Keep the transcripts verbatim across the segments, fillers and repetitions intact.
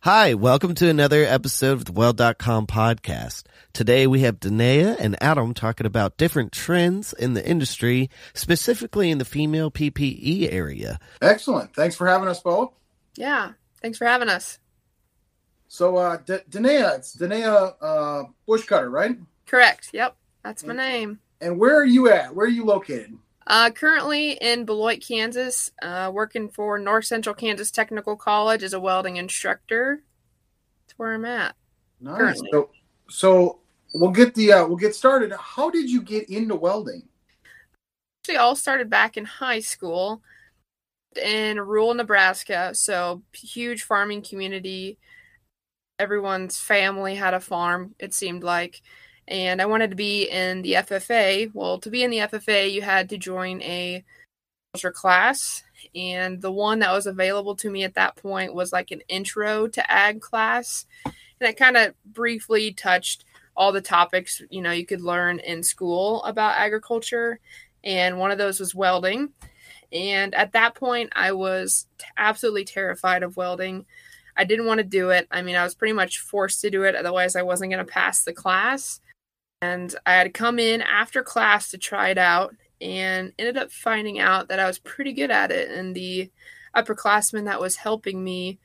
Hi, welcome to another episode of the Weld dot com podcast. Today we have Danae and Adam talking about different trends in the industry, specifically in the female P P E area. Excellent. Thanks for having us both. Yeah, thanks for having us. So uh, D- Danae, it's Danae uh, Bushcutter, right? Correct. Yep, that's and, my name. And where are you at? Where are you located? Uh, currently in Beloit, Kansas, uh, working for North Central Kansas Technical College as a welding instructor. That's where I'm at. Nice. So, so we'll get the uh, we'll get started. How did you get into welding? Actually, all started back in high school in rural Nebraska. So huge farming community. Everyone's family had a farm, it seemed like. And I wanted to be in the F F A. Well, to be in the F F A, you had to join a culture class. And the one that was available to me at that point was like an intro to ag class. And it kind of briefly touched all the topics, you know, you could learn in school about agriculture. And one of those was welding. And at that point, I was t- absolutely terrified of welding. I didn't want to do it. I mean, I was pretty much forced to do it. Otherwise, I wasn't going to pass the class. And I had to come in after class to try it out and ended up finding out that I was pretty good at it. And the upperclassman that was helping me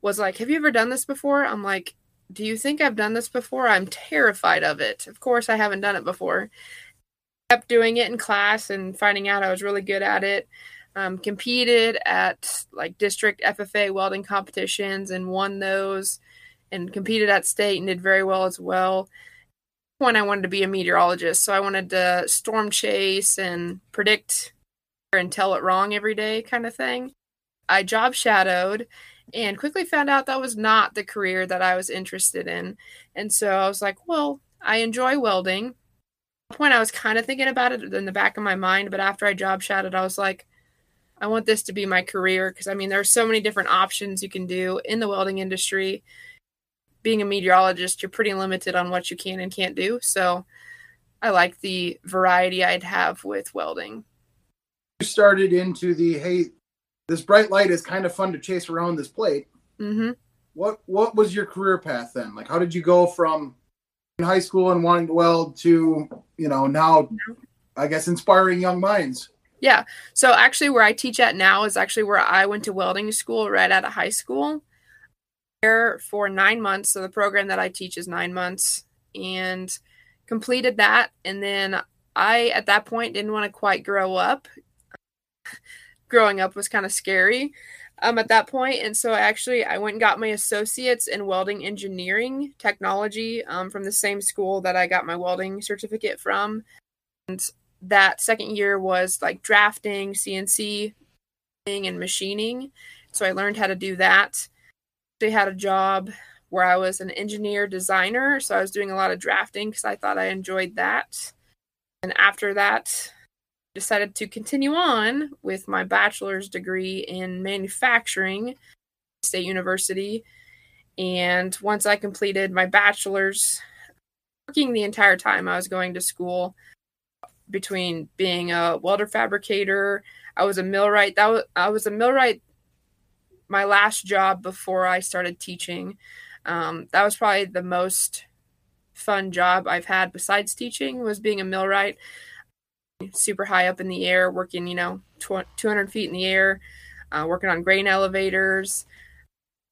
was like, have you ever done this before? I'm like, do you think I've done this before? I'm terrified of it. Of course, I haven't done it before. I kept doing it in class and finding out I was really good at it. Um, competed at like district F F A welding competitions and won those and competed at state and did very well as well. When I wanted to be a meteorologist, so I wanted to storm chase and predict and tell it wrong every day kind of thing. I job shadowed and quickly found out that was not the career that I was interested in. And so I was like, well, I enjoy welding. At one point I was kind of thinking about it in the back of my mind, but after I job shadowed, I was like, I want this to be my career because, I mean, there are so many different options you can do in the welding industry. Being a meteorologist, you're pretty limited on what you can and can't do. So I like the variety I'd have with welding. You started into the, hey, this bright light is kind of fun to chase around this plate. Mm-hmm. What what was your career path then? Like, how did you go from in high school and wanting to weld to, you know, now, I guess, inspiring young minds? Yeah. So actually where I teach at now is actually where I went to welding school right out of high school there for nine months. So the program that I teach is nine months and completed that. And then I, at that point, didn't want to quite grow up. Growing up was kind of scary um, at that point. And so actually I went and got my associates in welding engineering technology um, from the same school that I got my welding certificate from. And that second year was like drafting, C N C, and machining. So I learned how to do that. I had a job where I was an engineer designer. So I was doing a lot of drafting because I thought I enjoyed that. And after that, I decided to continue on with my bachelor's degree in manufacturing at State University. And once I completed my bachelor's, working the entire time I was going to school, between being a welder fabricator, I was a millwright. That was, I was a millwright my last job before I started teaching. Um, that was probably the most fun job I've had besides teaching was being a millwright. Super high up in the air, working, you know, two hundred feet in the air, uh, working on grain elevators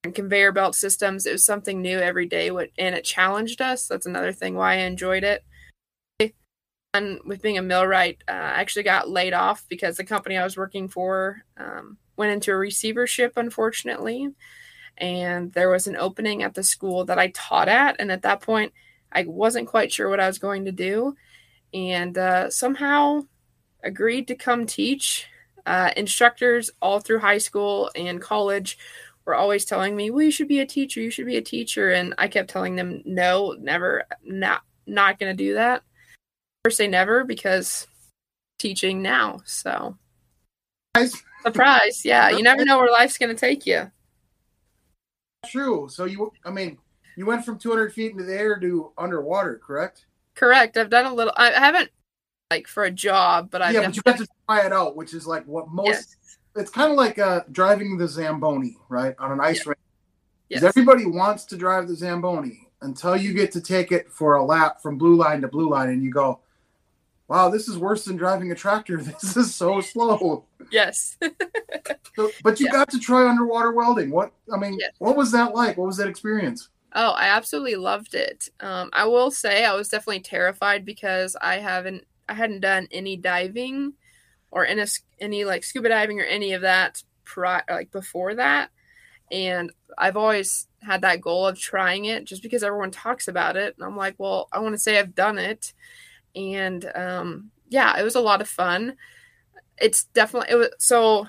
and conveyor belt systems. It was something new every day and it challenged us. That's another thing why I enjoyed it. And with being a millwright, uh, I actually got laid off because the company I was working for um, went into a receivership, unfortunately. And there was an opening at the school that I taught at. And at that point, I wasn't quite sure what I was going to do. And uh, somehow agreed to come teach. Uh, instructors all through high school and college were always telling me, well, you should be a teacher. You should be a teacher. And I kept telling them, no, never, not, not going to do that. Never say never, because teaching now. So surprise. surprise. Yeah. You never know where life's going to take you. True. So you, I mean, you went from two hundred feet into the air to underwater, correct? Correct. I've done a little, I haven't like for a job, but I yeah, but you got to try it out, which is like what most, yes. It's kind of like uh, driving the Zamboni, right? On an ice yeah. rink. Because yes. everybody wants to drive the Zamboni until you get to take it for a lap from blue line to blue line and you go, wow, this is worse than driving a tractor. This is so slow. Yes. so, but you yeah. got to try underwater welding. What, I mean, yes. what was that like? What was that experience? Oh, I absolutely loved it. Um, I will say I was definitely terrified because I haven't, I hadn't done any diving or any, any like scuba diving or any of that pri- like before that. And I've always had that goal of trying it just because everyone talks about it. And I'm like, well, I want to say I've done it. And um, yeah, it was a lot of fun. It's definitely, it was, so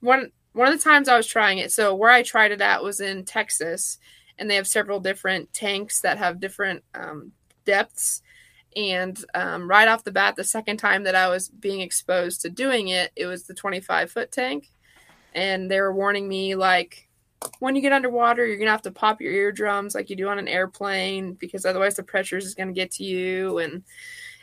one, one of the times I was trying it, so where I tried it at was in Texas, and they have several different tanks that have different um, depths. And um, right off the bat, the second time that I was being exposed to doing it, it was the twenty-five foot tank. And they were warning me, like, when you get underwater, you're going to have to pop your eardrums like you do on an airplane, because otherwise the pressure is going to get to you. And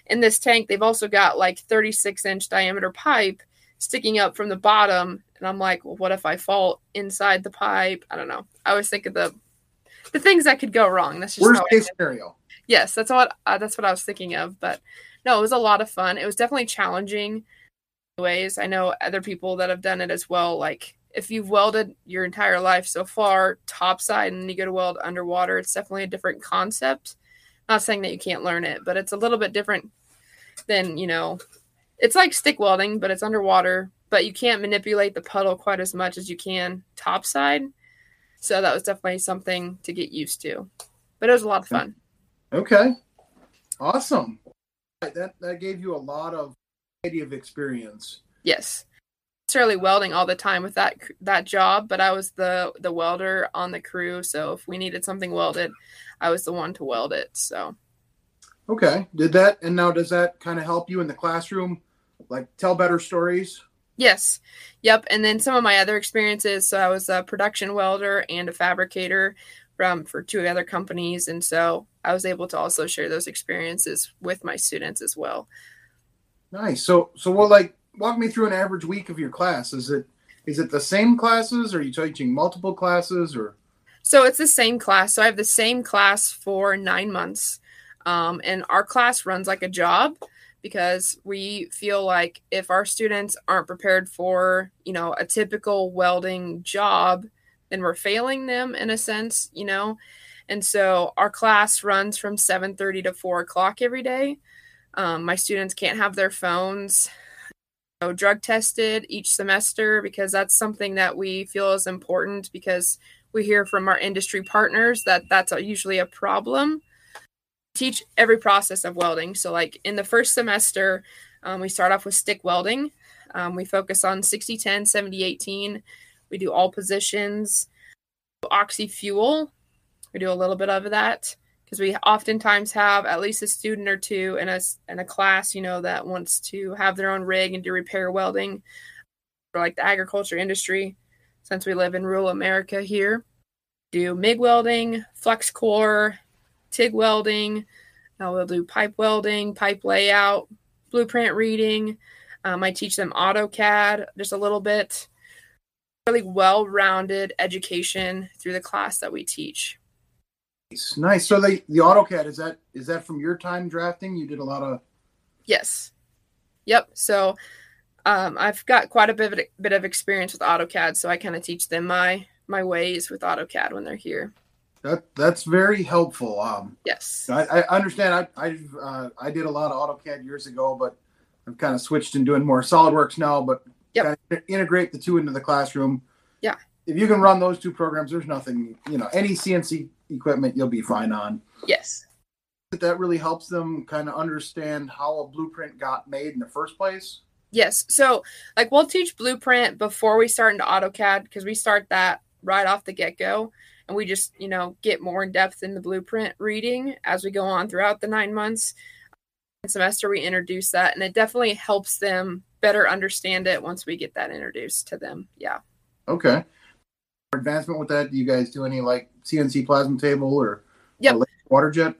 in this tank, they've also got like thirty-six inch diameter pipe sticking up from the bottom. And I'm like, well, what if I fall inside the pipe? I don't know. I always think of the the things that could go wrong. That's just worst case scenario. Yes, that's what uh, that's what I was thinking of. But no, it was a lot of fun. It was definitely challenging in ways. I know other people that have done it as well. Like if you've welded your entire life so far topside and you go to weld underwater, it's definitely a different concept. I'm not saying that you can't learn it, but it's a little bit different than, you know, it's like stick welding, but it's underwater. But you can't manipulate the puddle quite as much as you can topside. So that was definitely something to get used to. But it was a lot of fun. Okay. Awesome. That that gave you a lot of variety of experience. Yes. Not necessarily welding all the time with that that job, but I was the, the welder on the crew. So if we needed something welded, I was the one to weld it. So. Okay. Did that. And now does that kind of help you in the classroom? Like tell better stories? Yes. Yep. And then some of my other experiences. So I was a production welder and a fabricator from for two other companies. And so I was able to also share those experiences with my students as well. Nice. So, so what, like, walk me through an average week of your class. Is it, is it the same classes? Or are you teaching multiple classes or? So it's the same class. So I have the same class for nine months. Um, and our class runs like a job because we feel like if our students aren't prepared for, you know, a typical welding job, then we're failing them in a sense, you know? And so our class runs from seven thirty to four o'clock every day. Um, my students can't have their phones, you know, drug tested each semester, because that's something that we feel is important, because we hear from our industry partners that that's a, usually a problem. Teach every process of welding. So like in the first semester, um, we start off with stick welding. Um, we focus on sixty ten, seventy eighteen. We do all positions, oxy fuel. We do a little bit of that because we oftentimes have at least a student or two in a, in a class, you know, that wants to have their own rig and do repair welding for like the agriculture industry, since we live in rural America here. Do M I G welding, flux core, TIG welding. Uh, we'll do pipe welding, pipe layout, blueprint reading. Um, I teach them AutoCAD just a little bit. Really well-rounded education through the class that we teach. Nice. nice. So the, the AutoCAD, is that is that from your time drafting? You did a lot of... Yes. Yep. So um, I've got quite a bit of, bit of experience with AutoCAD, so I kind of teach them my my ways with AutoCAD when they're here. That that's very helpful. Um, yes, I, I understand. I I uh, I did a lot of AutoCAD years ago, but I've kind of switched and doing more SolidWorks now. But yep. kind of integrate the two into the classroom. Yeah, if you can run those two programs, there's nothing, you know, any C N C equipment you'll be fine on. Yes, that really helps them kind of understand how a blueprint got made in the first place. Yes, so like we'll teach blueprint before we start into AutoCAD, because we start that right off the get-go. And we just, you know, get more in depth in the blueprint reading as we go on throughout the nine months. And semester, we introduce that, and it definitely helps them better understand it once we get that introduced to them. Yeah. Okay. For advancement with that, do you guys do any like C N C plasma table or yep. water jet?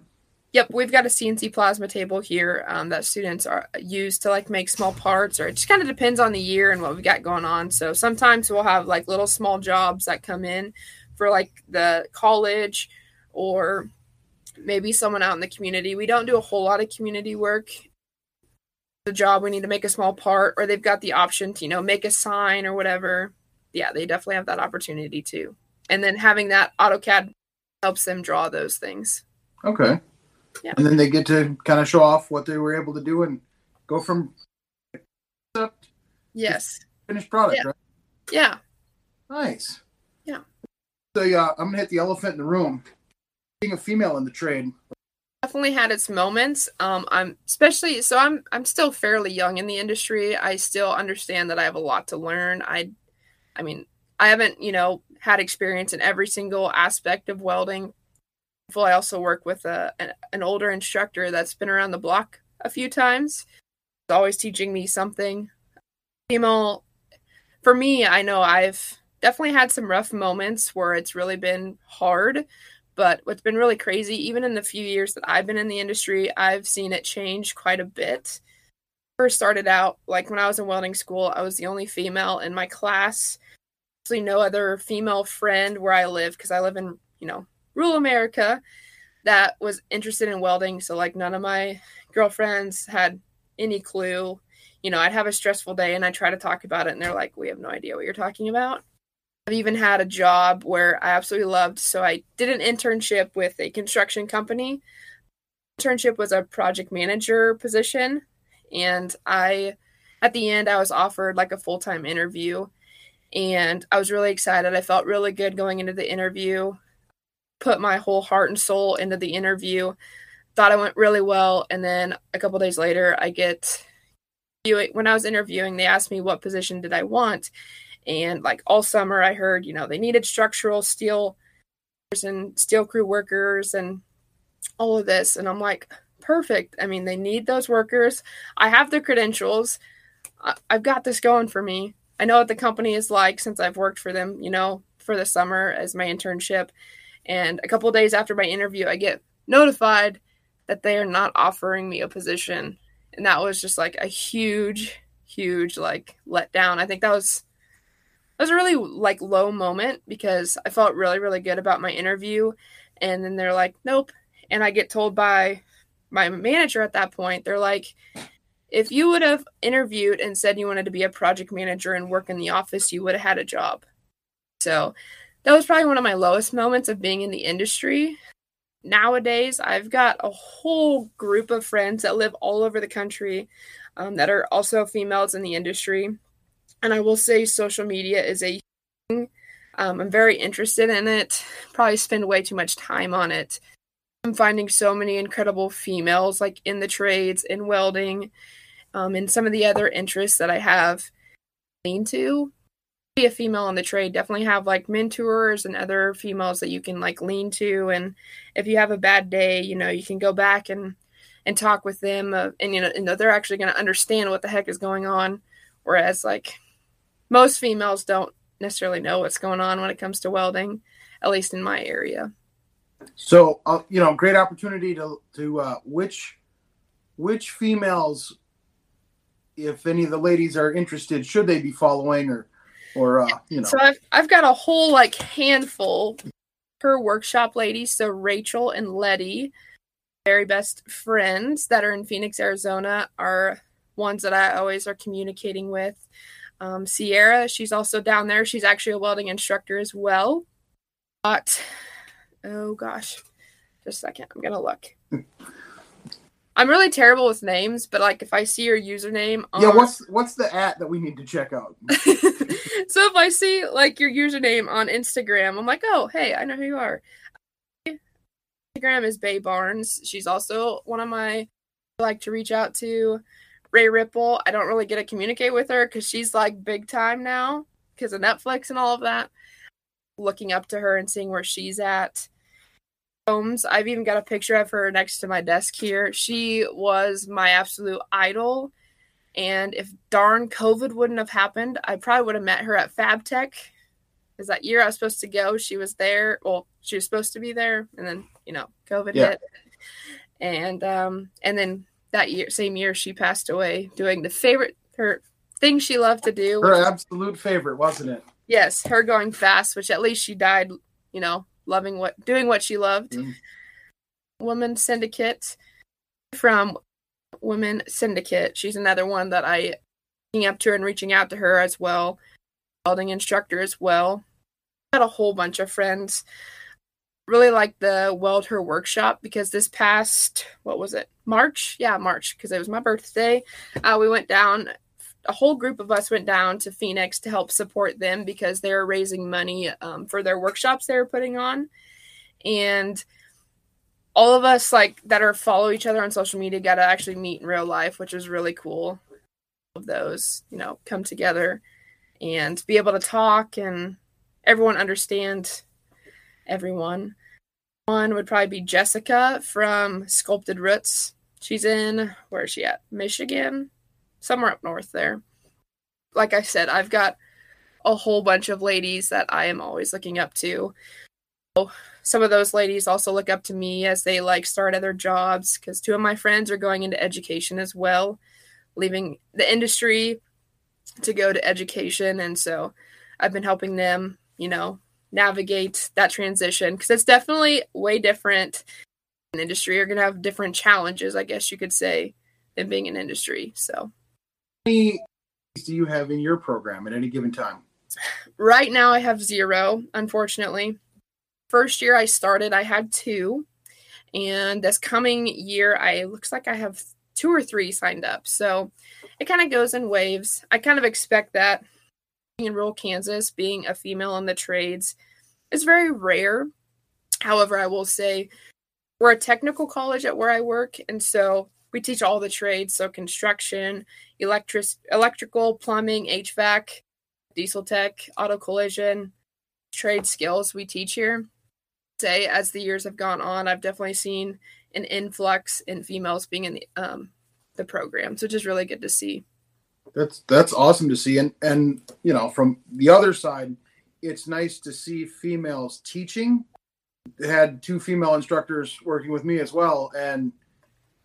Yep, we've got a C N C plasma table here um, that students are use to like make small parts, or it just kind of depends on the year and what we've got going on. So sometimes we'll have like little small jobs that come in for like the college or maybe someone out in the community. We don't do a whole lot of community work. The job, we need to make a small part, or they've got the option to, you know, make a sign or whatever. Yeah, they definitely have that opportunity too. And then having that AutoCAD helps them draw those things. Okay. Yeah. And then they get to kind of show off what they were able to do and go from concept yes. to finished product, yeah. right? Yeah. Nice. Yeah. So, yeah, I'm going to hit the elephant in the room. Being a female in the trade. Definitely had its moments. Um, I'm especially, so I'm, I'm still fairly young in the industry. I still understand that I have a lot to learn. I, I mean, I haven't, you know, had experience in every single aspect of welding. I also work with a, an, an older instructor that's been around the block a few times. He's always teaching me something. Female, for me, I know I've definitely had some rough moments where it's really been hard, but what's been really crazy, even in the few years that I've been in the industry, I've seen it change quite a bit. First started out, like when I was in welding school, I was the only female in my class. Actually, no other female friend where I live, because I live in, you know, rural America that was interested in welding. So like none of my girlfriends had any clue. You know, I'd have a stressful day and I try to talk about it and they're like, we have no idea what you're talking about. I've even had a job where I absolutely loved. So I did an internship with a construction company. The internship was a project manager position. And I, at the end, I was offered like a full-time interview and I was really excited. I felt really good going into the interview. Put my whole heart and soul into the interview, thought I went really well. And then a couple days later, I get, when I was interviewing, they asked me what position did I want. And like all summer I heard, you know, they needed structural steel and steel crew workers and all of this. And I'm like, perfect. I mean, they need those workers. I have the credentials. I've got this going for me. I know what the company is like since I've worked for them, you know, for the summer as my internship. And a couple of days after my interview, I get notified that they are not offering me a position. And that was just like a huge, huge like letdown. I think that was that was a really like low moment because I felt really, really good about my interview. And then they're like, nope. And I get told by my manager at that point, they're like, if you would have interviewed and said you wanted to be a project manager and work in the office, you would have had a job. So that was probably one of my lowest moments of being in the industry. Nowadays, I've got a whole group of friends that live all over the country um, that are also females in the industry. And I will say social media is a thing. Um, I'm very interested in it. Probably spend way too much time on it. I'm finding so many incredible females like in the trades, in welding, um, and some of the other interests that I have leaned to. Be a female in the trade, definitely have like mentors and other females that you can like lean to, and if you have a bad day, you know, you can go back and and talk with them uh, and you know, and they're actually going to understand what the heck is going on, whereas like most females don't necessarily know what's going on when it comes to welding, at least in my area. So uh, you know, great opportunity to to uh which which females, if any of the ladies are interested, should they be following? Or Or, uh, you know. So I've, I've got a whole, like, handful per workshop ladies. So Rachel and Letty, very best friends that are in Phoenix, Arizona, are ones that I always are communicating with. Um, Sierra, she's also down there. She's actually a welding instructor as well. But, oh, gosh. Just a second. I'm going to look. I'm really terrible with names, but, like, if I see your username on... Yeah, what's what's the at that we need to check out? So if I see, like, your username on Instagram, I'm like, oh, hey, I know who you are. Instagram is Bae Barnes. She's also one of my... I like to reach out to. Ray Ripple, I don't really get to communicate with her because she's, like, big time now because of Netflix and all of that. looking up to her and seeing where she's at. Combs, I've even got a picture of her next to my desk here. She was my absolute idol. And if darn COVID wouldn't have happened, I probably would have met her at FabTech. Because that year I was supposed to go, she was there. Well, she was supposed to be there. And then, you know, COVID yeah. hit. And um, and then that year, same year, she passed away doing the favorite, her thing she loved to do. Her absolute favorite, wasn't it? Yes, her going fast, which at least she died, you know, loving what, doing what she loved. Mm. Woman Syndicate from... Woman Syndicate. She's another one that I looking up to and reaching out to her as well. Welding instructor as well. Got a whole bunch of friends. Really like the Weld Her workshop because this past, what was it? March? Yeah, March, because it was my birthday. Uh, we went down, a whole group of us went down to Phoenix to help support them because they're raising money um, for their workshops they're putting on. And all of us like that are follow each other on social media got to actually meet in real life, which was really cool. All of those, you know, come together and be able to talk and everyone understand everyone. One would probably be Jessica from Sculpted Roots. She's in, where is she at? Michigan, somewhere up north there. Like I said, I've got a whole bunch of ladies that I am always looking up to. So, some of those ladies also look up to me as they like start other jobs because two of my friends are going into education as well, leaving the industry to go to education. And so I've been helping them, you know, navigate that transition because it's definitely way different. In the industry are going to have different challenges, I guess you could say, than being in industry. So how many do you have in your program at any given time? Right now I have zero, unfortunately. First year I started, I had two, and this coming year, I looks like I have two or three signed up. So it kind of goes in waves. I kind of expect that in rural Kansas, being a female in the trades is very rare. However, I will say we're a technical college at where I work, and so we teach all the trades, so construction, electric, electrical, plumbing, H V A C, diesel tech, auto collision, trade skills we teach here. Say as the years have gone on, I've definitely seen an influx in females being in the, um, the programs, which is really good to see. That's that's awesome to see, and and you know, from the other side, it's nice to see females teaching. I had two female instructors working with me as well, and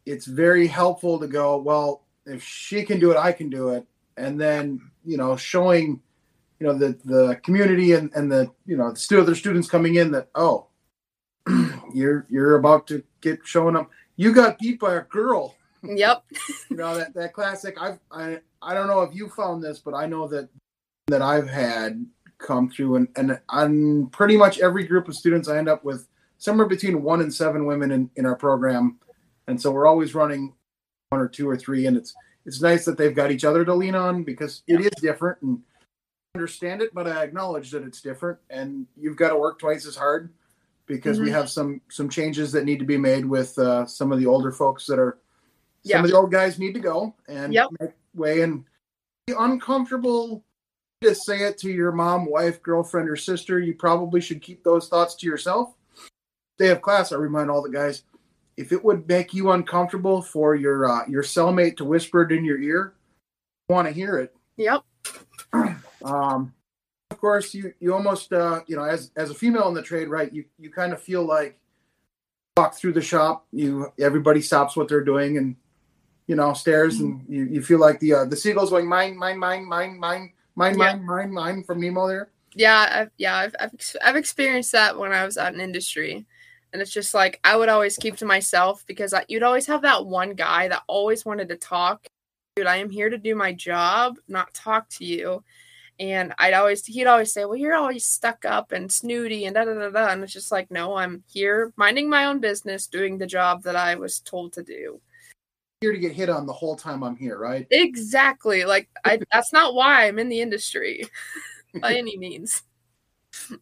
it's very helpful to go, well, if she can do it, I can do it, and then you know, showing you know the the community and and the you know the other students coming in that oh. You're you're about to get showing up. You got beat by a girl. Yep. You know that, that classic. I've I I don't know if you found this, but I know that that I've had come through, and and on pretty much every group of students, I end up with somewhere between one and seven women in, in our program, and so we're always running one or two or three, and it's it's nice that they've got each other to lean on because it yeah. is different, and I understand it, but I acknowledge that it's different, and you've got to work twice as hard. Because mm-hmm. we have some some changes that need to be made with uh, some of the older folks that are, yeah. some of the old guys need to go and yep. make way and be uncomfortable to say it to your mom, wife, girlfriend, or sister. You probably should keep those thoughts to yourself. Day of class, I remind all the guys, if it would make you uncomfortable for your uh, your cellmate to whisper it in your ear, you want to hear it. Yep. um. Of course, you, you almost, uh, you know, as as a female in the trade, right, you, you kind of feel like walk through the shop, you everybody stops what they're doing and, you know, stares and you, you feel like the uh, the seagull's going, mine, mine, mine, mine, mine, mine, yeah. mine, mine, mine from Nemo there. Yeah, I've, yeah, I've, I've, I've experienced that when I was out in industry. And it's just like I would always keep to myself because I, you'd always have that one guy that always wanted to talk. Dude, I am here to do my job, not talk to you. And I'd always, he'd always say, well, you're always stuck up and snooty and da, da, da, da. And it's just like, no, I'm here minding my own business, doing the job that I was told to do. Here to get hit on the whole time I'm here, right? Exactly. Like, I, that's not why I'm in the industry by any means.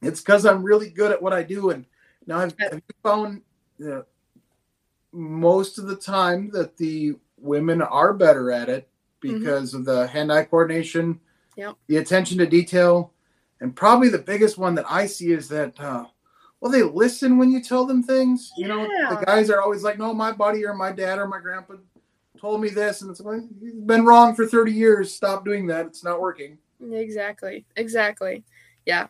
It's because I'm really good at what I do. And now I've, I've found you know, most of the time that the women are better at it because mm-hmm. of the hand-eye coordination. Yep. The attention to detail, And probably the biggest one that I see is that, uh, well, they listen when you tell them things. You know, yeah. The guys are always like, no, my buddy or my dad or my grandpa told me this. And it's like, he's been wrong for thirty years. Stop doing that. It's not working. Exactly. Exactly. Yeah,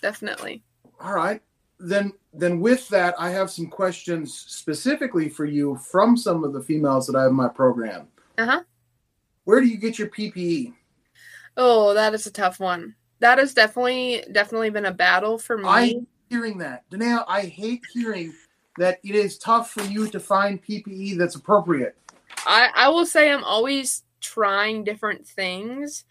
definitely. All right. Then, then with that, I have some questions specifically for you from some of the females that I have in my program. Uh-huh. Where do you get your P P E? Oh, that is a tough one. That has definitely, definitely been a battle for me. I hate hearing that. Danae, I hate hearing that it is tough for you to find P P E that's appropriate. I, I will say I'm always trying different things.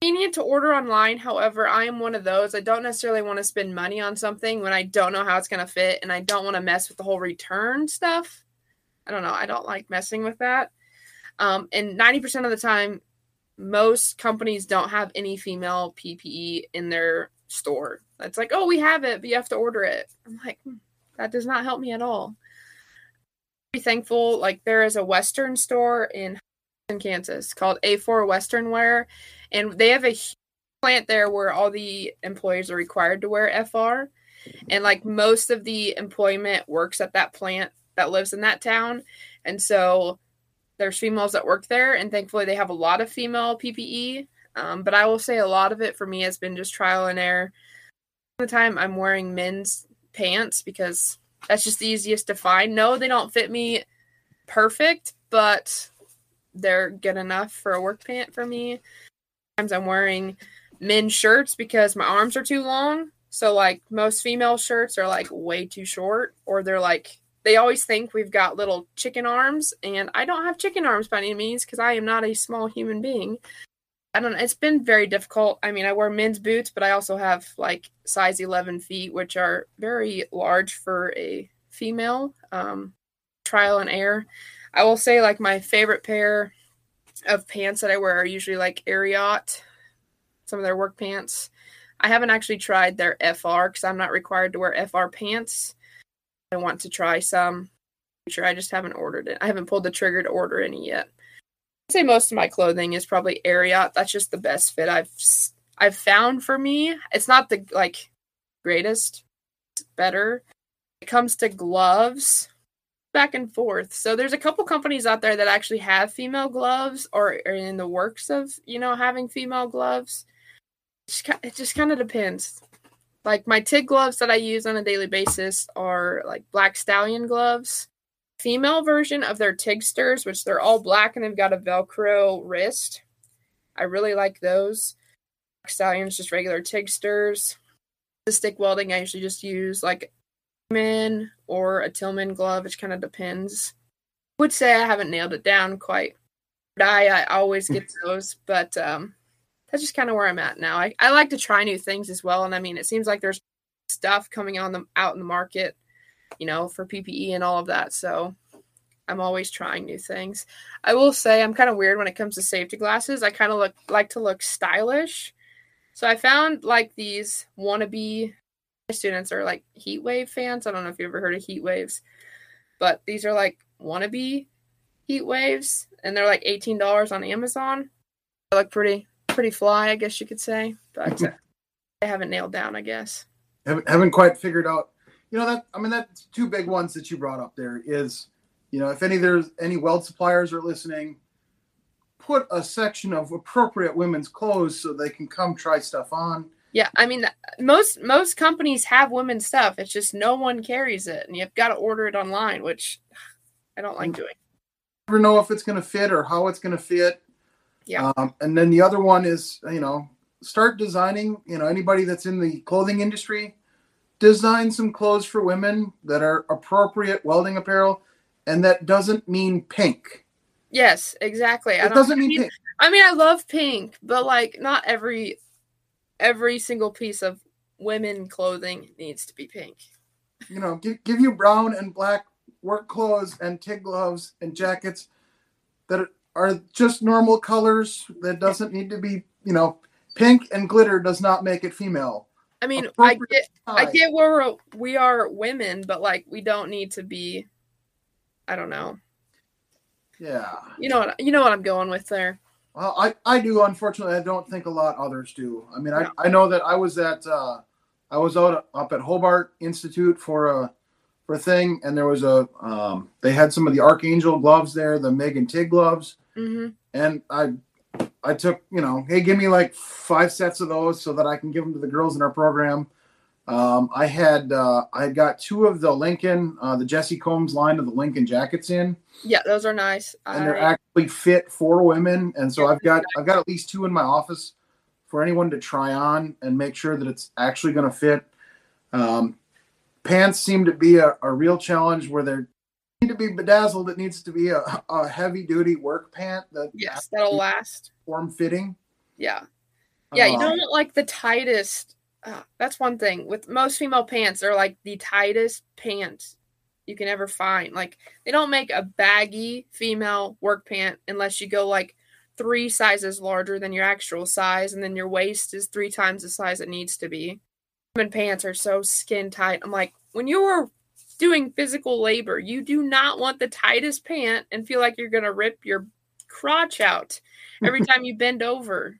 Convenient to order online, however, I am one of those. I don't necessarily want to spend money on something when I don't know how it's going to fit, and I don't want to mess with the whole return stuff. I don't know. I don't like messing with that. Um, and ninety percent of the time, most companies don't have any female P P E in their store. That's like, oh, we have it, but you have to order it. I'm like, that does not help me at all. I'm thankful. Like, there is a Western store in Kansas called A four Western Wear, and they have a huge plant there where all the employees are required to wear F R. And like most of the employment works at that plant that lives in that town. And so there's females that work there, and thankfully they have a lot of female P P E. Um, but I will say a lot of it for me has been just trial and error. Most of the time I'm wearing men's pants because that's just the easiest to find. No, they don't fit me perfect, but they're good enough for a work pant for me. Sometimes I'm wearing men's shirts because my arms are too long. So like most female shirts are like way too short, or they're like, they always think we've got little chicken arms, and I don't have chicken arms by any means because I am not a small human being. I don't know. It's been very difficult. I mean, I wear men's boots, but I also have like size eleven feet, which are very large for a female. Um, trial and error. I will say like my favorite pair of pants that I wear are usually like Ariat, some of their work pants. I haven't actually tried their F R because I'm not required to wear F R pants. I want to try some. I just haven't ordered it. I haven't pulled the trigger to order any yet. I'd say most of my clothing is probably Ariat. That's just the best fit I've I've found for me. It's not the like greatest. It's better. When it comes to gloves, back and forth. So there's a couple companies out there that actually have female gloves, or are in the works of, you know, having female gloves. It just kind of depends. Like, my T I G gloves that I use on a daily basis are, like, Black Stallion gloves. Female version of their TIGsters, which they're all black and they've got a Velcro wrist. I really like those. Black Stallion's just regular TIGsters. The stick welding, I usually just use, like, a Tillman or a Tillman glove. It kind of depends. I would say I haven't nailed it down quite. But I, I always get those, but... um that's just kind of where I'm at now. I, I like to try new things as well. And I mean, it seems like there's stuff coming on the, out in the market, you know, for P P E and all of that. So I'm always trying new things. I will say I'm kind of weird when it comes to safety glasses. I kind of look like to look stylish. So I found like these wannabe students are like Heat Wave fans. I don't know if you ever heard of Heat Waves, but these are like wannabe Heat Waves, and they're like eighteen dollars on Amazon. They look pretty. pretty fly, I guess you could say, but uh, I haven't nailed down, I guess. Haven't, haven't quite figured out, you know, that, I mean, that's two big ones that you brought up there is, you know, if any, there's any weld suppliers are listening, put a section of appropriate women's clothes so they can come try stuff on. Yeah. I mean, most, most companies have women's stuff. It's just no one carries it, and you've got to order it online, which I don't like doing. You never know if it's going to fit or how it's going to fit. Yeah. Um, and then the other one is, you know, start designing, you know, anybody that's in the clothing industry, design some clothes for women that are appropriate welding apparel. And that doesn't mean pink. Yes, exactly. It I don't, doesn't mean I mean, pink. I mean, I love pink, but like not every, every single piece of women clothing needs to be pink. You know, give, give you brown and black work clothes and T I G gloves and jackets that are, are just normal colors. That doesn't need to be, you know, pink and glitter does not make it female. I mean, I get, I get where we're, we are women, but like, we don't need to be, I don't know. Yeah. You know what, you know what I'm going with there. Well, I, I do. Unfortunately, I don't think a lot others do. I mean, I, I know that I was at uh, I was out up at Hobart Institute for a for a thing, and there was a um, they had some of the Archangel gloves there, the MIG and TIG gloves, mm-hmm. and I I took you know, hey, give me like five sets of those so that I can give them to the girls in our program. Um, I had uh, I got two of the Lincoln, uh, the Jessi Combs line of the Lincoln jackets in. Yeah, those are nice, and I... they're actually fit for women. And so yeah, I've got I've got at least two in my office for anyone to try on and make sure that it's actually going to fit. Um, pants seem to be a, a real challenge where they need to be bedazzled. It needs to be a, a heavy duty work pant that yes, that'll last, form fitting. Yeah, yeah, you don't want like the tightest. Uh, that's one thing with most female pants. They're like the tightest pants you can ever find. Like they don't make a baggy female work pant unless you go like three sizes larger than your actual size. And then your waist is three times the size it needs to be. Women pants are so skin tight. I'm like, when you're doing physical labor, you do not want the tightest pant and feel like you're going to rip your crotch out every time you bend over.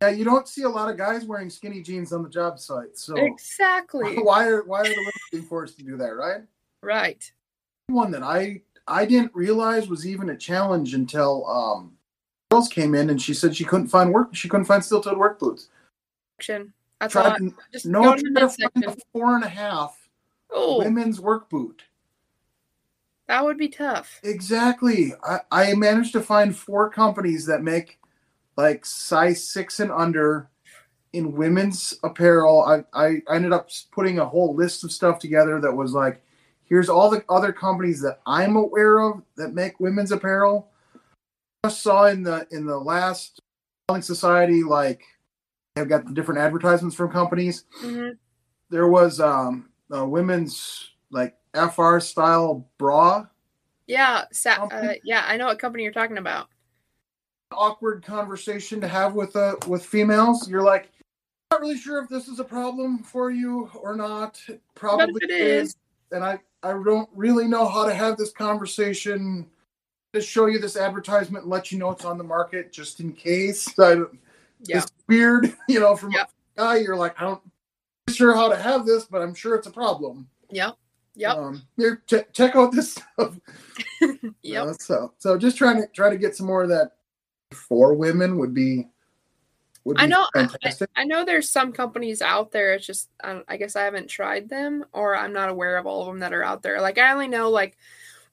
Yeah, you don't see a lot of guys wearing skinny jeans on the job site. So exactly, why are why are the women being forced to do that, right? Right. One that I I didn't realize was even a challenge until um, girls came in and she said she couldn't find work. She couldn't find steel-toed work boots. Section. That's all. Just no go to the next section. A four and a half Ooh. Women's work boot. That would be tough. Exactly. I, I managed to find four companies that make like size six and under in women's apparel. I, I ended up putting a whole list of stuff together that was like, here's all the other companies that I'm aware of that make women's apparel. I just saw in the in the last Selling Society, like I've got the different advertisements from companies. Mm-hmm. There was um, a women's like F R style bra. Yeah, sa- uh, yeah, I know what company you're talking about. Awkward conversation to have with uh with females. You're like, not really sure if this is a problem for you or not. It probably it is. is. And I, I don't really know how to have this conversation. Just show you this advertisement and let you know it's on the market just in case. I, yeah. It's weird, you know, from yeah. a guy, you're like, I don't I'm sure how to have this, but I'm sure it's a problem. Yeah. Yep. Um, here, t- check out this stuff. yep. You know, so so just trying to try to get some more of that. For women would be, would be I know, fantastic. I, I know there's some companies out there. It's just, I, I guess I haven't tried them or I'm not aware of all of them that are out there. Like I only know like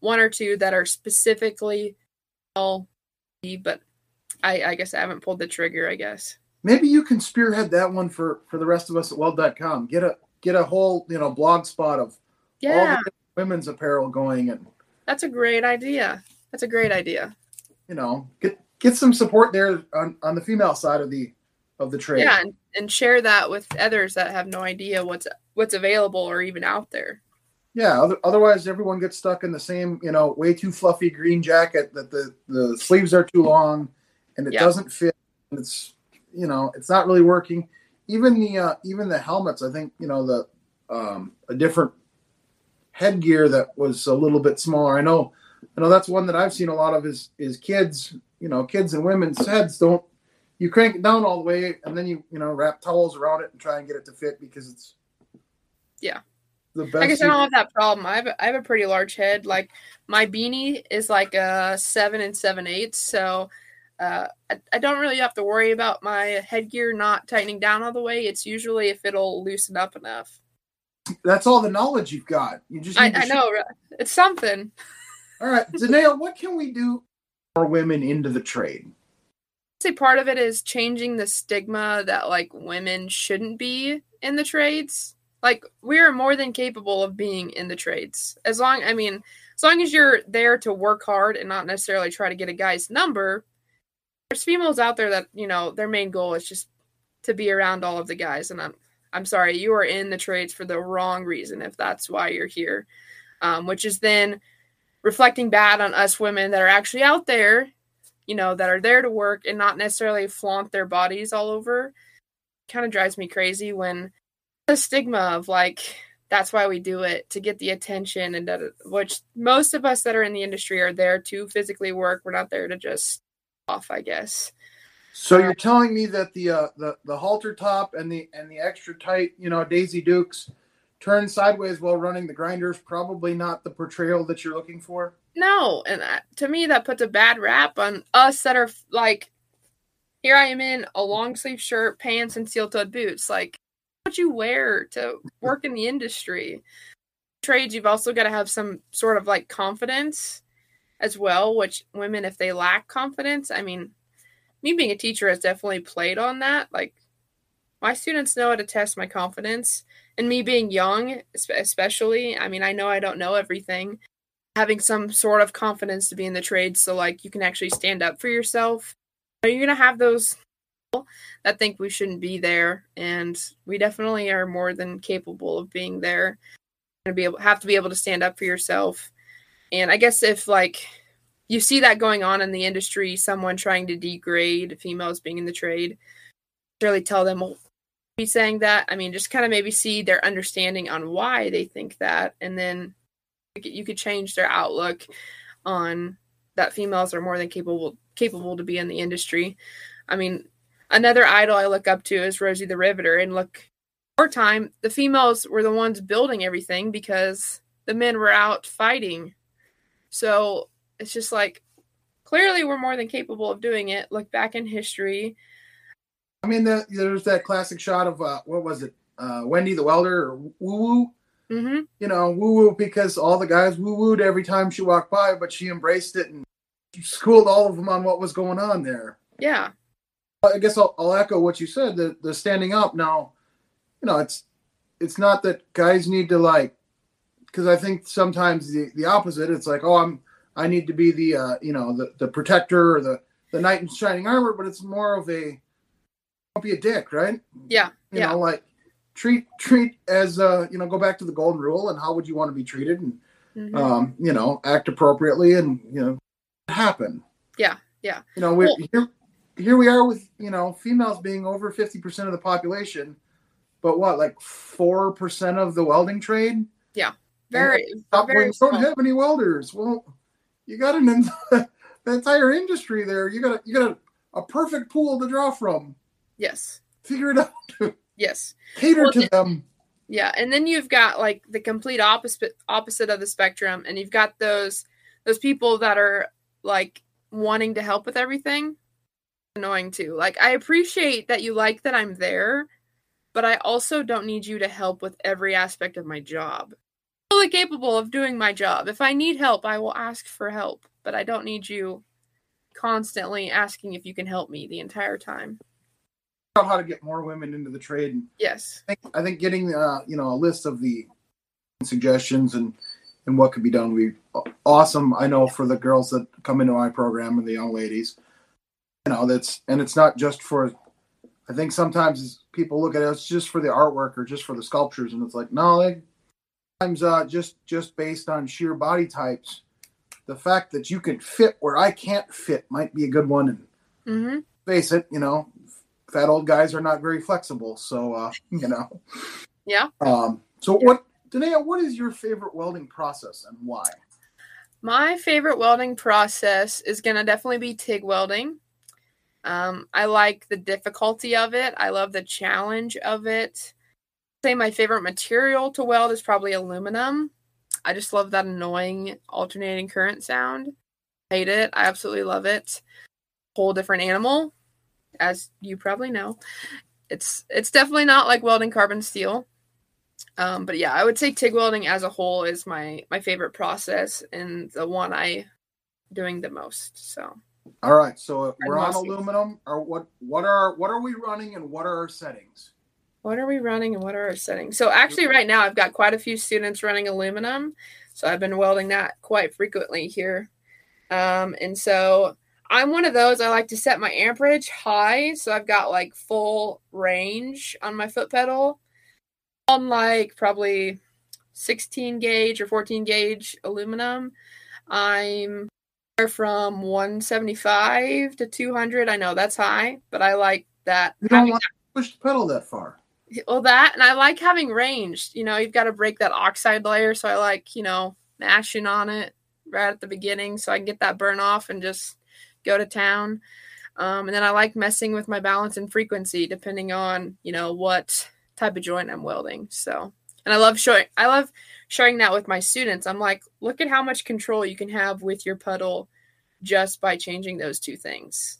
one or two that are specifically all, but I, I guess I haven't pulled the trigger, I guess. Maybe you can spearhead that one for, for the rest of us at weld dot com. Get a, get a whole, you know, blog spot of yeah. all the women's apparel going. And that's a great idea. That's a great idea. You know, get, Get some support there on, on the female side of the of the trade. Yeah, and, and share that with others that have no idea what's what's available or even out there. Yeah, other, otherwise everyone gets stuck in the same, you know, way too fluffy green jacket that the, the sleeves are too long and it yeah. doesn't fit. It's you know it's not really working. Even the uh, even the helmets, I think you know the um, a different headgear that was a little bit smaller. I know I know that's one that I've seen a lot of is is kids. You know, kids and women's heads don't, you crank it down all the way and then you, you know, wrap towels around it and try and get it to fit because it's. Yeah. The best I guess I don't have that problem. I have, a, I have a pretty large head. Like my beanie is like a seven and seven eighths. So uh, I, I don't really have to worry about my headgear not tightening down all the way. It's usually if it'll loosen up enough. That's all the knowledge you've got. You just, I, I know. Right? It's something. All right. Danae, what can we do? More women into the trade. I'd say part of it is changing the stigma that like women shouldn't be in the trades. Like we are more than capable of being in the trades. As long, I mean, as long as you're there to work hard and not necessarily try to get a guy's number. There's females out there that you know their main goal is just to be around all of the guys. And I'm, I'm sorry, you are in the trades for the wrong reason if that's why you're here, um, which is then. Reflecting bad on us women that are actually out there, you know, that are there to work and not necessarily flaunt their bodies all over. Kind of drives me crazy when the stigma of like, that's why we do it to get the attention and that, which most of us that are in the industry are there to physically work. We're not there to just off, I guess. So you're telling me that the uh, the the halter top and the and the extra tight, you know, Daisy Dukes turn sideways while running the grinder is probably not the portrayal that you're looking for? No, and that, to me, that puts a bad rap on us that are like, here I am in a long sleeve shirt, pants, and steel-toed boots. Like, what you wear to work in the industry? Trades, you've also got to have some sort of like confidence as well. Which women, if they lack confidence, I mean. Me being a teacher has definitely played on that. Like, my students know how to test my confidence. And me being young, especially, I mean, I know I don't know everything. Having some sort of confidence to be in the trade so, like, you can actually stand up for yourself. Are you going to have those people that think we shouldn't be there? And we definitely are more than capable of being there. You're going to be able, have to be able to stand up for yourself. And I guess if, like... you see that going on in the industry, someone trying to degrade females being in the trade. Surely tell them, well, be saying that. I mean, just kind of maybe see their understanding on why they think that. And then you could change their outlook on that females are more than capable capable to be in the industry. I mean, another idol I look up to is Rosie the Riveter. And look, our time, the females were the ones building everything because the men were out fighting. So... it's just like, clearly we're more than capable of doing it. Look back in history. I mean, the, there's that classic shot of, uh, what was it, uh, Wendy the Welder or Woo-Woo? Mm-hmm. You know, Woo-Woo because all the guys Woo-Wooed every time she walked by, but she embraced it and schooled all of them on what was going on there. Yeah. I guess I'll, I'll echo what you said, the, the standing up. Now, you know, it's it's not that guys need to, like, because I think sometimes the, the opposite. It's like, oh, I'm, I need to be the, uh, you know, the, the protector or the, the knight in shining armor, but it's more of a, don't be a dick, right? Yeah. You yeah. know, like treat, treat as, uh, you know, go back to the golden rule and how would you want to be treated and, mm-hmm. um, you know, act appropriately and, you know, happen. Yeah. Yeah. You know, we're, well, here, here we are with, you know, females being over fifty percent of the population, but what, like four percent of the welding trade? Yeah. Very, stop very. Going, don't have any welders. Well, you got an the entire industry there. You got a, you got a, a perfect pool to draw from. Yes. Figure it out. Yes. Cater well, to then, them. Yeah, and then you've got like the complete opposite opposite of the spectrum, and you've got those those people that are like wanting to help with everything. Annoying too. Like, I appreciate that you like that I'm there, but I also don't need you to help with every aspect of my job. Capable of doing my job. If I need help, I will ask for help, but I don't need you constantly asking if you can help me the entire time. About how to get more women into the trade. Yes. I think, I think getting uh, you know, a list of the suggestions and, and what could be done would be awesome. I know for the girls that come into my program and the young ladies, you know, that's, and it's not just for, I think sometimes people look at it, it's just for the artwork or just for the sculptures. And it's like, no, they, Sometimes uh, just, just based on sheer body types, the fact that you can fit where I can't fit might be a good one. And mm-hmm. face it, you know, fat old guys are not very flexible. So, uh, you know. Yeah. Um, so, yeah. What, Danae, what is your favorite welding process and why? My favorite welding process is going to definitely be TIG welding. Um, I like the difficulty of it. I love the challenge of it. Say my favorite material to weld is probably aluminum. I just love that annoying alternating current sound. I hate it. I absolutely love it. Whole different animal, as you probably know. It's it's definitely not like welding carbon steel. Um, but yeah, I would say TIG welding as a whole is my my favorite process and the one I doing the most. So all right, so we're on aluminum. Or what what are what are we running and what are our settings? What are we running and what are our settings? So actually right now I've got quite a few students running aluminum. So I've been welding that quite frequently here. Um, and so I'm one of those, I like to set my amperage high. So I've got like full range on my foot pedal on like probably sixteen gauge or fourteen gauge aluminum. I'm from one seventy-five to two hundred. I know that's high, but I like that. You don't want to push the pedal that far. Well, that, and I like having range. You know, you've got to break that oxide layer, so I like, you know, mashing on it right at the beginning so I can get that burn off and just go to town. Um, and then I like messing with my balance and frequency depending on, you know, what type of joint I'm welding. So, and I love showing, I love sharing that with my students. I'm like, look at how much control you can have with your puddle just by changing those two things.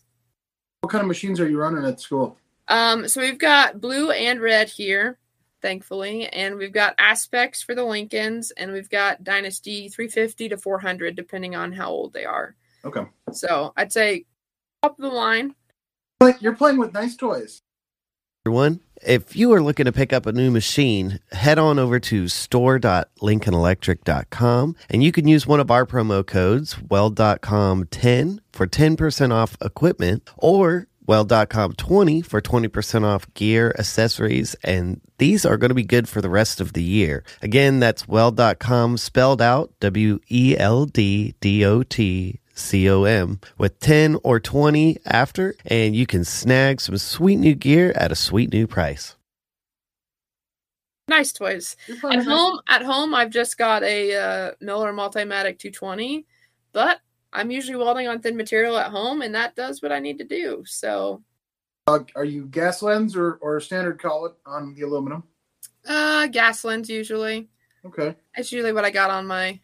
What kind of machines are you running at school? Um, so we've got blue and red here, thankfully. And we've got aspects for the Lincolns, and we've got Dynasty three fifty to four hundred, depending on how old they are. Okay. So I'd say top of the line. You're playing with nice toys. Everyone, if you are looking to pick up a new machine, head on over to store dot lincoln electric dot com and you can use one of our promo codes, weld dot com ten for ten percent off equipment, or weld dot com twenty for twenty percent off gear, accessories, and these are going to be good for the rest of the year. Again, that's weld dot com spelled out, W E L D D O T C O M with ten or twenty after, and you can snag some sweet new gear at a sweet new price. Nice toys. At home, at home, I've just got a uh, Miller Multimatic two twenty, but I'm usually welding on thin material at home, and that does what I need to do. So, uh, are you gas lens or, or standard collet on the aluminum? Uh, gas lens usually. Okay. That's usually what I got on my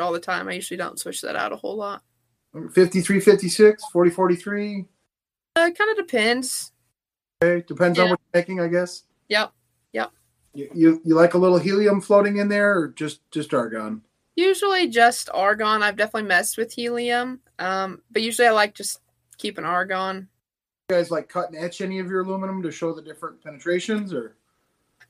all the time. I usually don't switch that out a whole lot. fifty-three, fifty-six, forty, forty-three Uh, it kind of depends. Okay, depends yeah. on what you're making, I guess. Yep, yep. You, you you like a little helium floating in there, or just just argon? Usually just argon. I've definitely messed with helium, um, but usually I like just keeping argon. You guys like cut and etch any of your aluminum to show the different penetrations, or?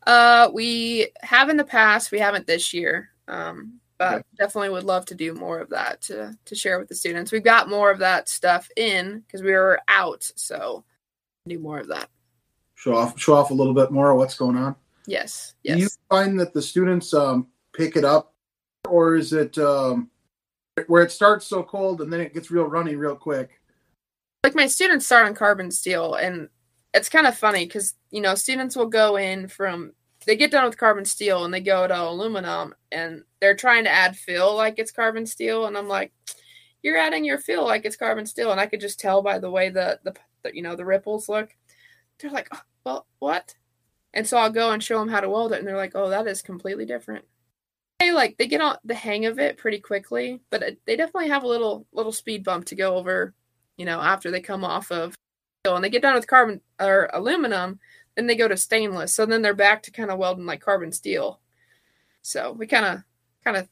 Uh, we have in the past. We haven't this year. Um. But okay. Definitely would love to do more of that to, to share with the students. We've got more of that stuff in because we were out, so do more of that. Show off, show off a little bit more of what's going on. Yes, yes. Do you find that the students um, pick it up, or is it um, where it starts so cold and then it gets real runny real quick? Like my students start on carbon steel, and it's kind of funny because, you know, students will go in from – they get done with carbon steel and they go to aluminum and they're trying to add fill like it's carbon steel. And I'm like, you're adding your fill like it's carbon steel. And I could just tell by the way the, the, the you know, the ripples look. They're like, oh, well, what? And so I'll go and show them how to weld it. And they're like, oh, that is completely different. They like, they get on the hang of it pretty quickly, but it, they definitely have a little, little speed bump to go over, you know, after they come off of steel and they get done with carbon or aluminum. Then they go to stainless, so then they're back to kind of welding like carbon steel. So we kind of, kind of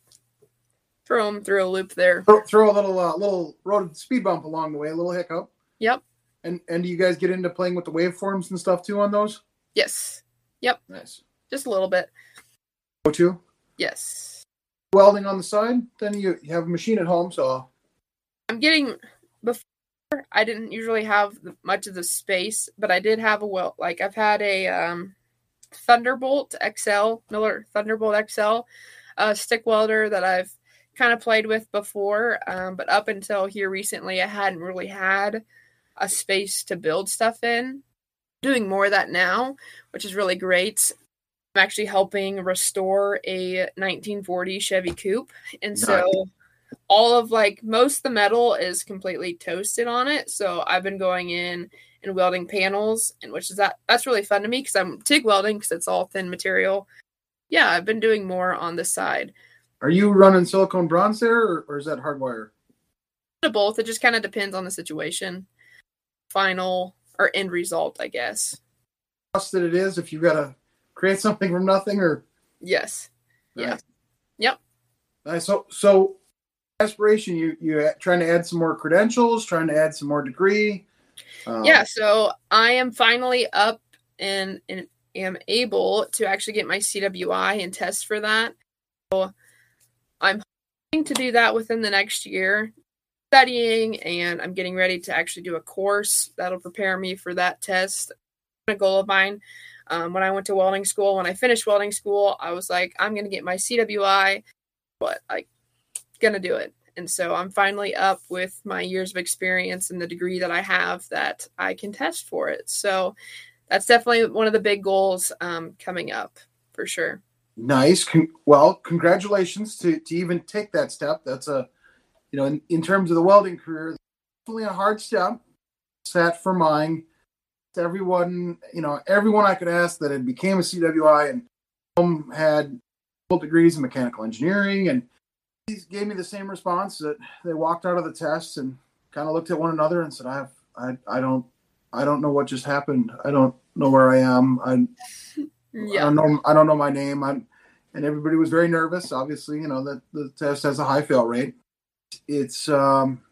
throw them through a loop there. Throw, throw a little, uh, little road speed bump along the way, a little hiccup. Yep. And and do you guys get into playing with the waveforms and stuff too on those? Yes. Yep. Nice. Just a little bit. Go to? Yes. Welding on the side. Then you, you have a machine at home, so. I'm getting. I didn't usually have much of the space, but I did have a weld. Like I've had a um, Thunderbolt X L, Miller Thunderbolt X L uh, stick welder that I've kind of played with before. Um, but up until here recently, I hadn't really had a space to build stuff in. Doing more of that now, which is really great. I'm actually helping restore a nineteen forty Chevy Coupe. And nice. So... all of like most of the metal is completely toasted on it. So I've been going in and welding panels, and which is that that's really fun to me because I'm TIG welding because it's all thin material. Yeah, I've been doing more on this side. Are you running silicone bronze there or, or is that hardwire? Both. It just kind of depends on the situation, final or end result, I guess. Cost that it is if you got to create something from nothing or. Yes. Nice. Yeah. Yep. Nice. So, so. Aspiration, you you trying to add some more credentials, trying to add some more degree. Um, yeah, so I am finally up and, and am able to actually get my C W I and test for that. So I'm hoping to do that within the next year. Studying, and I'm getting ready to actually do a course that'll prepare me for that test. A goal of mine um, when I went to welding school. When I finished welding school, I was like, I'm going to get my C W I, but like. Going to do it. And so I'm finally up with my years of experience and the degree that I have that I can test for it. So that's definitely one of the big goals um, coming up for sure. Nice. Con- well, congratulations to, to even take that step. That's a, you know, in, in terms of the welding career, definitely a hard step set for mine. To everyone, you know, everyone I could ask that had became a C W I and some had full degrees in mechanical engineering, and he gave me the same response that they walked out of the test and kind of looked at one another and said, I have, I, I don't, I don't know what just happened. I don't know where I am. I, yeah. I don't know, I don't know my name. I'm, and everybody was very nervous. Obviously, you know, that the test has a high fail rate. It's, um,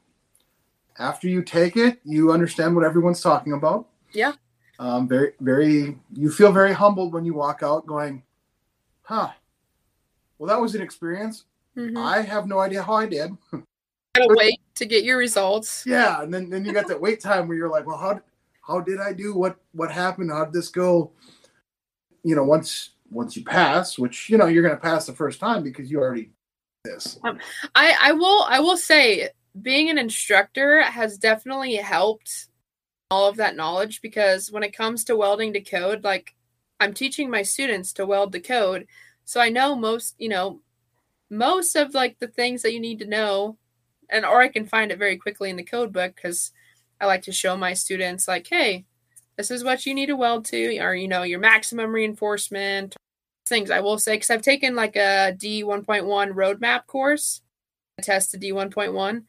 after you take it, you understand what everyone's talking about. Yeah. Um, very, very, you feel very humbled when you walk out going, huh, well, that was an experience. Mm-hmm. I have no idea how I did. You gotta wait to get your results. Yeah. And then, then you got that wait time where you're like, well, how, how did I do? What, what happened? How did this go? You know, once, once you pass, which, you know, you're going to pass the first time because you already did this. Um, I, I will, I will say being an instructor has definitely helped all of that knowledge, because when it comes to welding to code, like I'm teaching my students to weld the code. So I know most, you know, most of like the things that you need to know, and, or I can find it very quickly in the code book. Cause I like to show my students like, hey, this is what you need to weld to, or, you know, your maximum reinforcement things. I will say, cause I've taken like a D one point one roadmap course. I tested D one point one.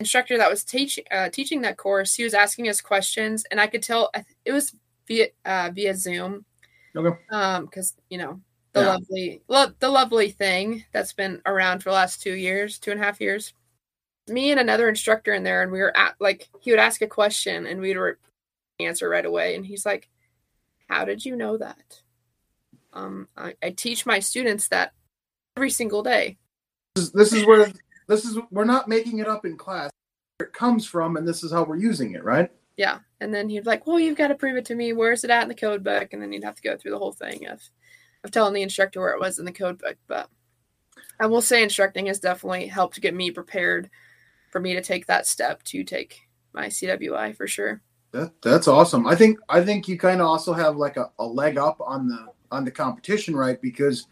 Instructor that was teach, uh, teaching that course, he was asking us questions, and I could tell it was via uh, via Zoom. Okay. Um, because you know the yeah. lovely lo- the lovely thing that's been around for the last two years, two and a half years. Me and another instructor in there, and we were at like he would ask a question, and we'd re- answer right away, and he's like, "How did you know that?" Um, I, I teach my students that every single day. This is, this is where. This is, we're not making it up in class. Where it comes from, and this is how we're using it, right? Yeah. And then he'd like, well, you've got to prove it to me. Where's it at in the code book? And then you'd have to go through the whole thing of, of telling the instructor where it was in the code book. But I will say instructing has definitely helped get me prepared for me to take that step to take my C W I for sure. That, that's awesome. I think I think you kind of also have like a, a leg up on the on the competition, right? Because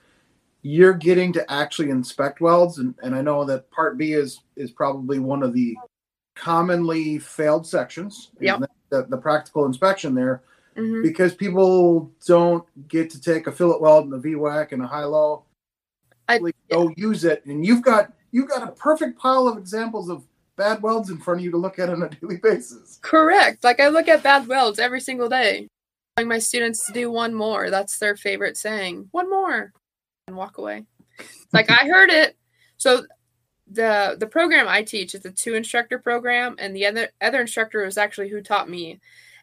you're getting to actually inspect welds. And, and I know that part B is, is probably one of the commonly failed sections. Yeah. The, the practical inspection there, mm-hmm. because people don't get to take a fillet weld and a V WAC and a high low. I yeah. Go use it. And you've got, you've got a perfect pile of examples of bad welds in front of you to look at on a daily basis. Correct. Like I look at bad welds every single day. Telling my students to do one more. That's their favorite saying. One more. And walk away. It's like I heard it. So the the program I teach is a two instructor program, and the other other instructor was actually who taught me.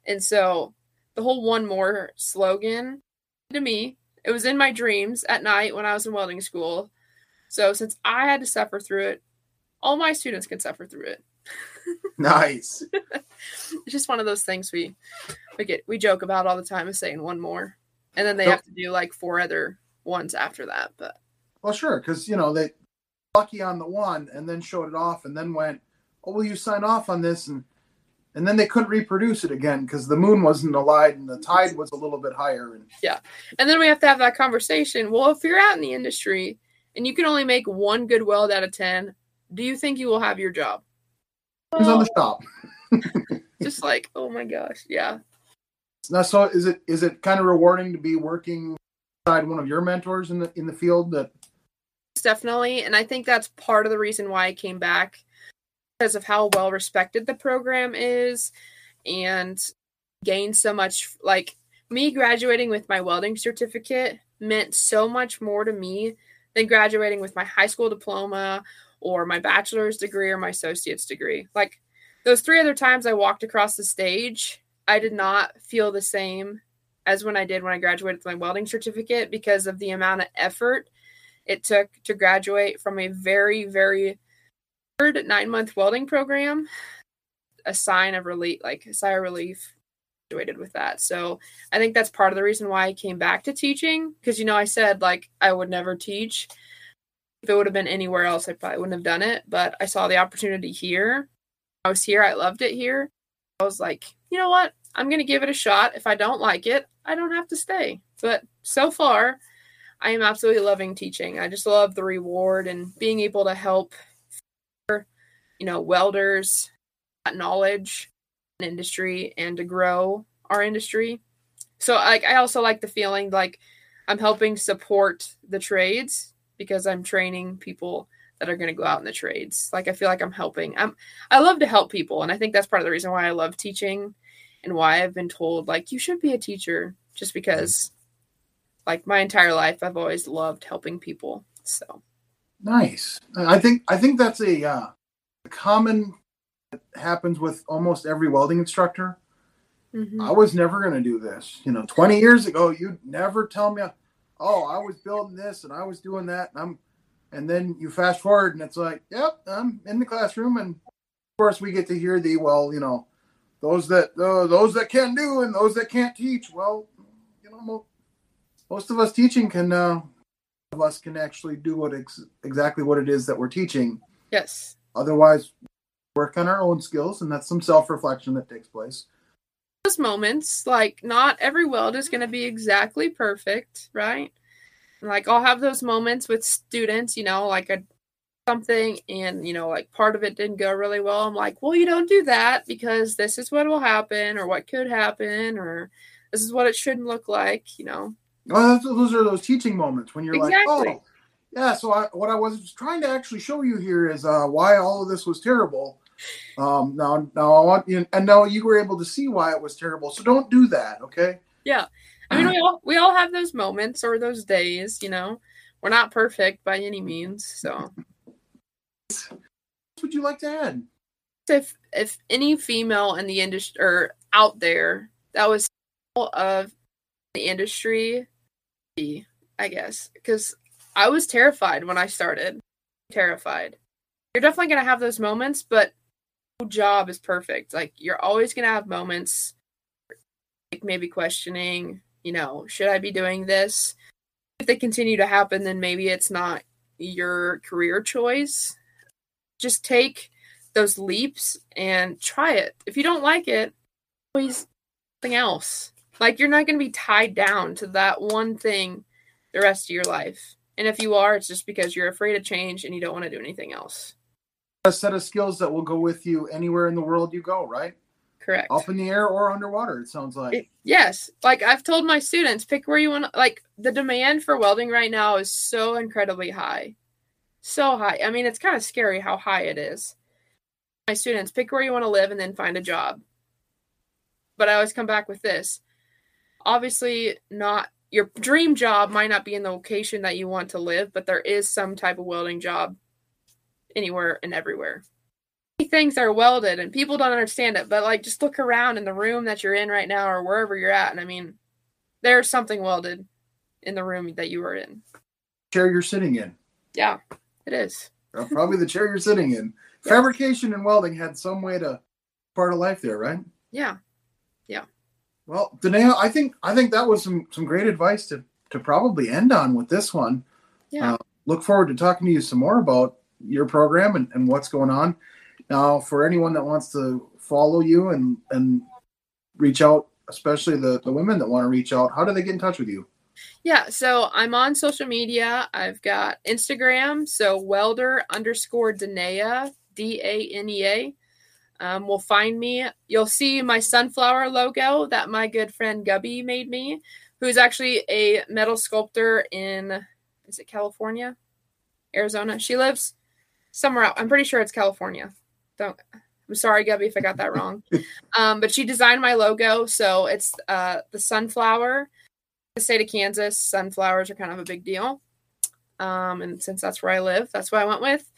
And so the whole one more slogan to me, it was in my dreams at night when I was in welding school. So since I had to suffer through it, all my students can suffer through it. Nice. It's just one of those things we we get we joke about all the time is saying one more, and then they so- have to do like four other ones after that. But well, sure, because you know they lucky on the one and then showed it off and then went, oh, will you sign off on this? And and then they couldn't reproduce it again because the moon wasn't aligned and the tide was a little bit higher. And yeah, and then we have to have that conversation. Well, if you're out in the industry and you can only make one good weld out of ten, do you think you will have your job? Who's oh. on the shop? Just like, oh my gosh, yeah. Now, so is it is it kind of rewarding to be working one of your mentors in the in the field? That definitely, and I think that's part of the reason why I came back, because of how well respected the program is and gained so much. Like me graduating with my welding certificate meant so much more to me than graduating with my high school diploma or my bachelor's degree or my associate's degree. Like those three other times I walked across the stage, I did not feel the same as when I did when I graduated with my welding certificate, because of the amount of effort it took to graduate from a very, very hard nine-month welding program. A sign of relief, like a sigh of relief, graduated with that. So I think that's part of the reason why I came back to teaching, because, you know, I said, like, I would never teach. If it would have been anywhere else, I probably wouldn't have done it, but I saw the opportunity here. I was here. I loved it here. I was like, you know what? I'm going to give it a shot. If I don't like it, I don't have to stay. But so far, I am absolutely loving teaching. I just love the reward and being able to help, you know, welders that knowledge in industry and to grow our industry. So like I also like the feeling like I'm helping support the trades because I'm training people that are going to go out in the trades. Like I feel like I'm helping. I'm I love to help people, and I think that's part of the reason why I love teaching and why I've been told like you should be a teacher, just because like my entire life I've always loved helping people. So nice. I think I think that's a uh, common that happens with almost every welding instructor. Mm-hmm. I was never going to do this. You know, twenty years ago, you'd never tell me, oh, I was building this and I was doing that. And I'm, and then you fast forward and it's like, yep, I'm in the classroom. And of course we get to hear the, well, you know, those that, uh, those that can do and those that can't teach. Well, you know, mo- most of us teaching can, uh, of us can actually do what ex- exactly what it is that we're teaching. Yes. Otherwise work on our own skills. And that's some self-reflection that takes place. Moments, like not every weld is going to be exactly perfect, right? Like I'll have those moments with students, you know, like a something and, you know, like part of it didn't go really well. I'm like, well, you don't do that because this is what will happen or what could happen or this is what it shouldn't look like, you know. Well, that's, those are those teaching moments when you're exactly. like, oh, yeah, so I, what I was trying to actually show you here is uh, why all of this was terrible. Um, now, now I want you, and now you were able to see why it was terrible. So don't do that, okay? Yeah, I mean, we all we all have those moments or those days. You know, we're not perfect by any means. So, what would you like to add? If if any female in the industry or out there that was of the industry, I guess, because I was terrified when I started. Terrified. You're definitely gonna have those moments, but job is perfect. Like you're always gonna have moments like maybe questioning, you know, should I be doing this? If they continue to happen, then maybe it's not your career choice. Just take those leaps and try it. If you don't like it, always something else. Like you're not gonna be tied down to that one thing the rest of your life. And if you are, it's just because you're afraid of change and you don't want to do anything else. A set of skills that will go with you anywhere in the world you go, right? Correct. Up in the air or underwater, it sounds like. It, yes. Like I've told my students, pick where you want to, like the demand for welding right now is so incredibly high. So high. I mean, it's kind of scary how high it is. My students, pick where you want to live and then find a job. But I always come back with this. Obviously not, your dream job might not be in the location that you want to live, but there is some type of welding job anywhere and everywhere. Things are welded and people don't understand it, but like just look around in the room that you're in right now or wherever you're at. And I mean, there's something welded in the room that you were in. Chair you're sitting in. Yeah, it is. Well, probably the chair you're sitting in. Yeah. Fabrication and welding had some way to part of life there, right? Yeah. Yeah. Well, Danae, I think I think that was some, some great advice to, to probably end on with this one. Yeah. Uh, look forward to talking to you some more about your program and, and what's going on. Now, for anyone that wants to follow you and, and reach out, especially the, the women that want to reach out, how do they get in touch with you? Yeah, so I'm on social media. I've got Instagram, so welder underscore Danae, D A N E A. Um, will find me. You'll see my sunflower logo that my good friend Gubby made me, who's actually a metal sculptor in, is it California? Arizona? She lives somewhere out. I'm pretty sure it's California. Don't. I'm sorry, Gubby, if I got that wrong. Um, but she designed my logo, so it's uh, the sunflower. The state of Kansas, sunflowers are kind of a big deal. Um, and since that's where I live, that's what I went with.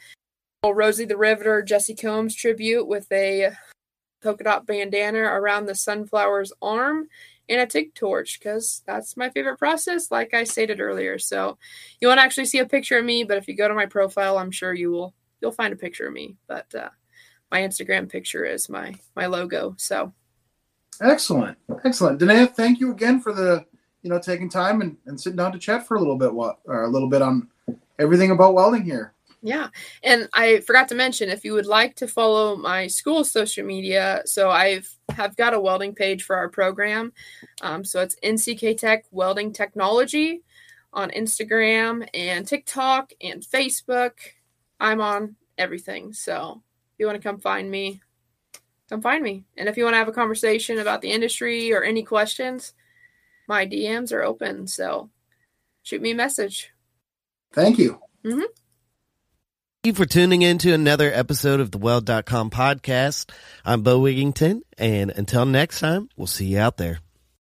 Well, Rosie the Riveter, Jessi Combs tribute with a polka dot bandana around the sunflower's arm and a TIG torch, because that's my favorite process, like I stated earlier. So you won't actually see a picture of me, but if you go to my profile, I'm sure you will. You'll find a picture of me, but uh, my Instagram picture is my my logo. So excellent, excellent, Danae. Thank you again for the you know taking time and, and sitting down to chat for a little bit, what or a little bit on everything about welding here. Yeah, and I forgot to mention, if you would like to follow my school's social media, so I've have got a welding page for our program. Um, so it's N C K Tech Welding Technology on Instagram and TikTok and Facebook. I'm on everything. So if you want to come find me, come find me. And if you want to have a conversation about the industry or any questions, my D Ms are open. So shoot me a message. Thank you. Mm-hmm. Thank you for tuning in to another episode of the Weld dot com podcast. I'm Bo Wigington, and until next time, we'll see you out there.